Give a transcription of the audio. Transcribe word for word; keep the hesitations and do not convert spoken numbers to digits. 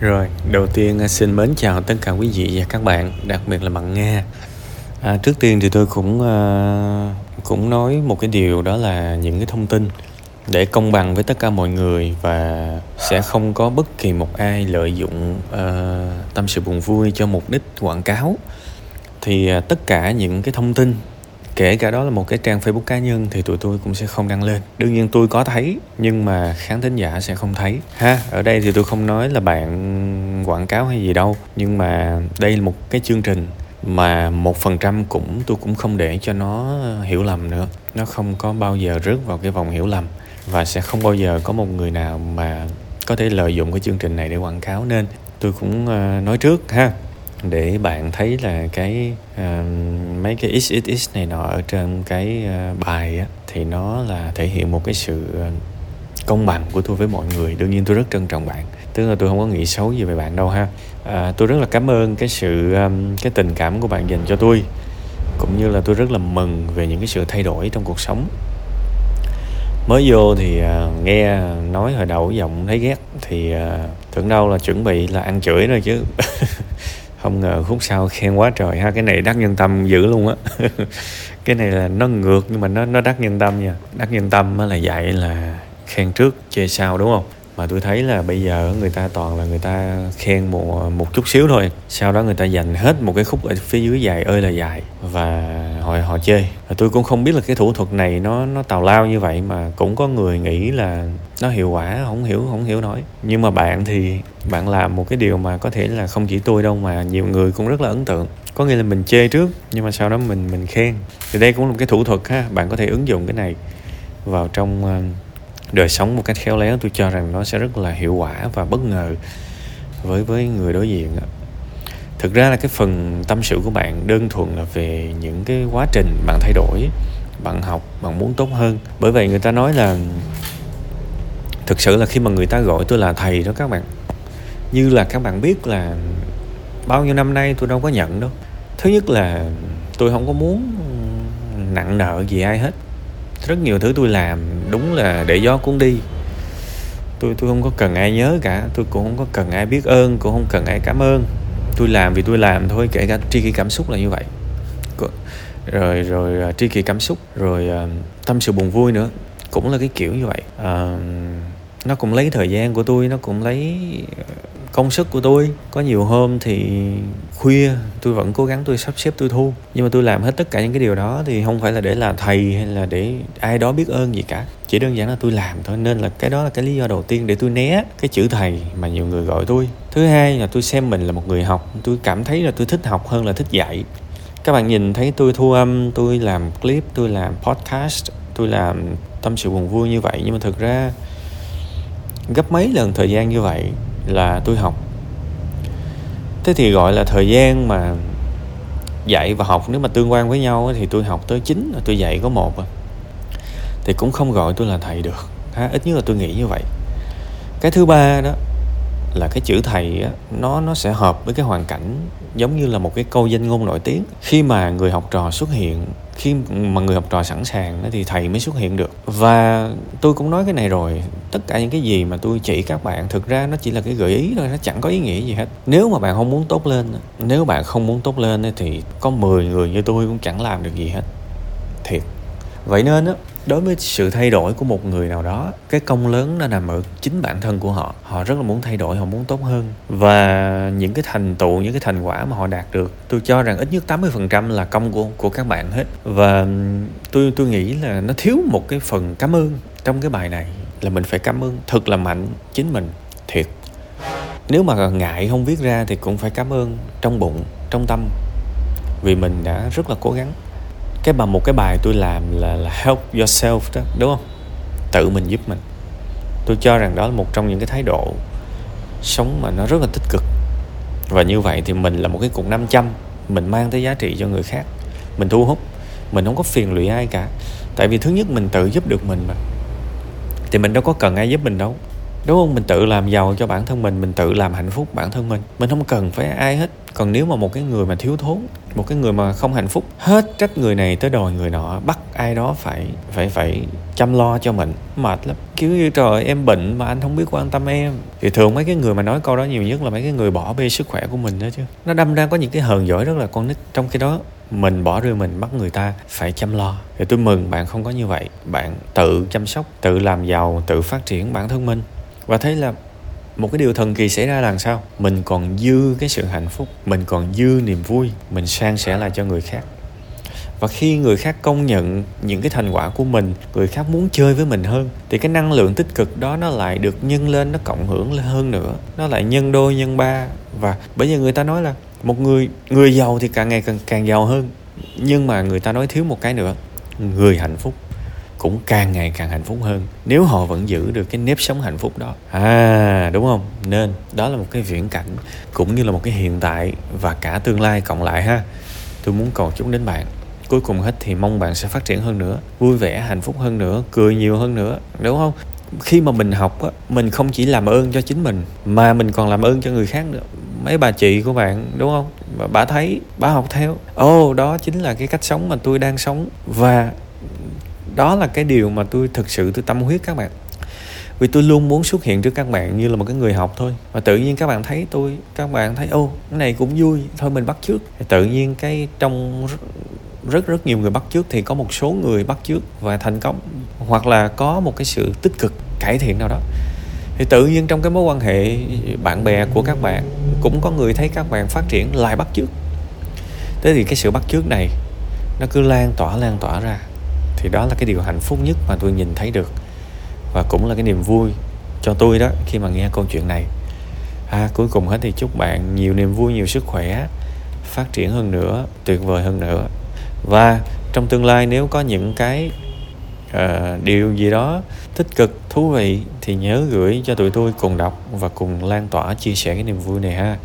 Rồi, đầu tiên xin mến chào tất cả quý vị và các bạn, đặc biệt là bạn Nga. À, trước tiên thì tôi cũng à, cũng nói một cái điều, đó là những cái thông tin để công bằng với tất cả mọi người và sẽ không có bất kỳ một ai lợi dụng à, tâm sự buồn vui cho mục đích quảng cáo. Thì à, tất cả những cái thông tin, kể cả đó là một cái trang Facebook cá nhân, thì tụi tôi cũng sẽ không đăng lên. Đương nhiên tôi có thấy, nhưng mà khán thính giả sẽ không thấy ha. Ở đây thì tôi không nói là bạn quảng cáo hay gì đâu, nhưng mà đây là một cái chương trình mà một phần trăm cũng tôi cũng không để cho nó hiểu lầm nữa. Nó không có bao giờ rớt vào cái vòng hiểu lầm, và sẽ không bao giờ có một người nào mà có thể lợi dụng cái chương trình này để quảng cáo. Nên tôi cũng nói trước ha, để bạn thấy là cái uh, mấy cái xxx này nọ ở trên cái uh, bài á, thì nó là thể hiện một cái sự công bằng của tôi với mọi người. Đương nhiên tôi rất trân trọng bạn, tức là tôi không có nghĩ xấu gì về bạn đâu ha. Uh, tôi rất là cảm ơn cái sự um, cái tình cảm của bạn dành cho tôi, cũng như là tôi rất là mừng về những cái sự thay đổi trong cuộc sống. Mới vô thì uh, nghe nói hồi đầu giọng thấy ghét thì uh, tưởng đâu là chuẩn bị là ăn chửi rồi chứ. Không ngờ khúc sau khen quá trời ha. Cái này đắc nhân tâm dữ luôn á. Cái này là nó ngược, nhưng mà nó nó đắc nhân tâm nha. Đắc nhân tâm là dạy là khen trước chê sau, đúng không? Mà tôi thấy là bây giờ người ta toàn là người ta khen một, một chút xíu thôi, sau đó người ta dành hết một cái khúc ở phía dưới dài ơi là dài, và họ, họ chê. Và tôi cũng không biết là cái thủ thuật này nó, nó tào lao như vậy mà cũng có người nghĩ là nó hiệu quả, không hiểu, không hiểu nổi. Nhưng mà bạn thì bạn làm một cái điều mà có thể là không chỉ tôi đâu mà nhiều người cũng rất là ấn tượng. Có nghĩa là mình chê trước, nhưng mà sau đó mình, mình khen. Thì đây cũng là một cái thủ thuật ha, bạn có thể ứng dụng cái này vào trong đời sống một cách khéo léo. Tôi cho rằng nó sẽ rất là hiệu quả và bất ngờ với với người đối diện. Thực ra là cái phần tâm sự của bạn đơn thuần là về những cái quá trình bạn thay đổi, bạn học, bạn muốn tốt hơn. Bởi vậy người ta nói là, thực sự là khi mà người ta gọi tôi là thầy đó các bạn, như là các bạn biết là bao nhiêu năm nay tôi đâu có nhận đâu. Thứ nhất là tôi không có muốn nặng nợ gì ai hết. Rất nhiều thứ tôi làm đúng là để gió cuốn đi. Tôi tôi không có cần ai nhớ cả, tôi cũng không có cần ai biết ơn, cũng không cần ai cảm ơn. Tôi làm vì tôi làm thôi, kể cả tri kỷ cảm xúc là như vậy. Rồi rồi tri kỷ cảm xúc, rồi tâm sự buồn vui nữa, cũng là cái kiểu như vậy. À, nó cũng lấy thời gian của tôi, nó cũng lấy công sức của tôi. Có nhiều hôm thì khuya tôi vẫn cố gắng tôi sắp xếp tôi thu, nhưng mà tôi làm hết tất cả những cái điều đó thì không phải là để là thầy hay là để ai đó biết ơn gì cả, chỉ đơn giản là tôi làm thôi. Nên là cái đó là cái lý do đầu tiên để tôi né cái chữ thầy mà nhiều người gọi tôi. Thứ hai là tôi xem mình là một người học, tôi cảm thấy là tôi thích học hơn là thích dạy. Các bạn nhìn thấy tôi thu âm, tôi làm clip, tôi làm podcast, tôi làm tâm sự buồn vui như vậy, nhưng mà thực ra gấp mấy lần thời gian như vậy là tôi học. Thế thì gọi là thời gian mà dạy và học nếu mà tương quan với nhau thì tôi học tới chín, tôi dạy có một, thì cũng không gọi tôi là thầy được ha, ít nhất là tôi nghĩ như vậy. Cái thứ ba đó là cái chữ thầy á, nó nó sẽ hợp với cái hoàn cảnh, giống như là một cái câu danh ngôn nổi tiếng. Khi mà người học trò xuất hiện, khi mà người học trò sẵn sàng thì thầy mới xuất hiện được. Và tôi cũng nói cái này rồi, tất cả những cái gì mà tôi chỉ các bạn thực ra nó chỉ là cái gợi ý thôi, nó chẳng có ý nghĩa gì hết. Nếu mà bạn không muốn tốt lên, nếu bạn không muốn tốt lên thì có mười người như tôi cũng chẳng làm được gì hết, thiệt. Vậy nên á, đối với sự thay đổi của một người nào đó, cái công lớn nó nằm ở chính bản thân của họ. Họ rất là muốn thay đổi, họ muốn tốt hơn. Và những cái thành tựu, những cái thành quả mà họ đạt được, tôi cho rằng ít nhất tám mươi phần trăm là công của, của các bạn hết. Và tôi, tôi nghĩ là nó thiếu một cái phần cảm ơn trong cái bài này. Là mình phải cảm ơn thật là mạnh chính mình, thiệt. Nếu mà ngại không viết ra thì cũng phải cảm ơn trong bụng, trong tâm, vì mình đã rất là cố gắng. Cái mà một cái bài tôi làm là, là help yourself đó, đúng không? Tự mình giúp mình. Tôi cho rằng đó là một trong những cái thái độ sống mà nó rất là tích cực. Và như vậy thì mình là một cái cục năm trăm, mình mang tới giá trị cho người khác, mình thu hút, mình không có phiền lụy ai cả. Tại vì thứ nhất mình tự giúp được mình mà, thì mình đâu có cần ai giúp mình đâu. đúng không? Mình tự làm giàu cho bản thân mình, mình tự làm hạnh phúc bản thân mình, mình không cần phải ai hết. Còn nếu mà một cái người mà thiếu thốn, một cái người mà không hạnh phúc, hết trách người này tới đòi người nọ, bắt ai đó phải phải phải chăm lo cho mình, mệt lắm. Kiểu như trời ơi, em bệnh mà anh không biết quan tâm em. Thì thường mấy cái người mà nói câu đó nhiều nhất là mấy cái người bỏ bê sức khỏe của mình đó chứ. Nó đâm ra có những cái hờn giỏi rất là con nít. Trong khi đó mình bỏ rơi mình, bắt người ta phải chăm lo. Thì tôi mừng bạn không có như vậy. Bạn tự chăm sóc, tự làm giàu, tự phát triển bản thân mình. Và thấy là một cái điều thần kỳ xảy ra là sao? Mình còn dư cái sự hạnh phúc, mình còn dư niềm vui, mình san sẻ lại cho người khác. Và khi người khác công nhận những cái thành quả của mình, người khác muốn chơi với mình hơn, thì cái năng lượng tích cực đó nó lại được nhân lên, nó cộng hưởng lên hơn nữa. Nó lại nhân đôi, nhân ba. Và bởi vì người ta nói là một người người giàu thì càng ngày càng, càng giàu hơn. Nhưng mà người ta nói thiếu một cái nữa, người hạnh phúc cũng càng ngày càng hạnh phúc hơn, nếu họ vẫn giữ được cái nếp sống hạnh phúc đó. À, đúng không? Nên đó là một cái viễn cảnh, cũng như là một cái hiện tại và cả tương lai cộng lại ha. Tôi muốn cầu chúc đến bạn. Cuối cùng hết thì mong bạn sẽ phát triển hơn nữa, vui vẻ, hạnh phúc hơn nữa, cười nhiều hơn nữa, đúng không? Khi mà mình học á, mình không chỉ làm ơn cho chính mình mà mình còn làm ơn cho người khác nữa. Mấy bà chị của bạn, đúng không? Bà thấy, bà học theo. Ồ, oh, đó chính là cái cách sống mà tôi đang sống. Và đó là cái điều mà tôi thực sự tôi tâm huyết các bạn. Vì tôi luôn muốn xuất hiện trước các bạn như là một cái người học thôi. Và tự nhiên các bạn thấy tôi, các bạn thấy ô, cái này cũng vui, thôi mình bắt chước. Tự nhiên cái trong rất rất nhiều người bắt chước thì có một số người bắt chước và thành công. Hoặc là có một cái sự tích cực, cải thiện nào đó. Thì tự nhiên trong cái mối quan hệ bạn bè của các bạn cũng có người thấy các bạn phát triển lại bắt chước. Thế thì cái sự bắt chước này nó cứ lan tỏa lan tỏa ra. Thì đó là cái điều hạnh phúc nhất mà tôi nhìn thấy được. Và cũng là cái niềm vui cho tôi đó khi mà nghe câu chuyện này. À, cuối cùng hết thì chúc bạn nhiều niềm vui, nhiều sức khỏe, phát triển hơn nữa, tuyệt vời hơn nữa. Và trong tương lai nếu có những cái uh, điều gì đó tích cực, thú vị thì nhớ gửi cho tụi tôi cùng đọc và cùng lan tỏa, chia sẻ cái niềm vui này ha.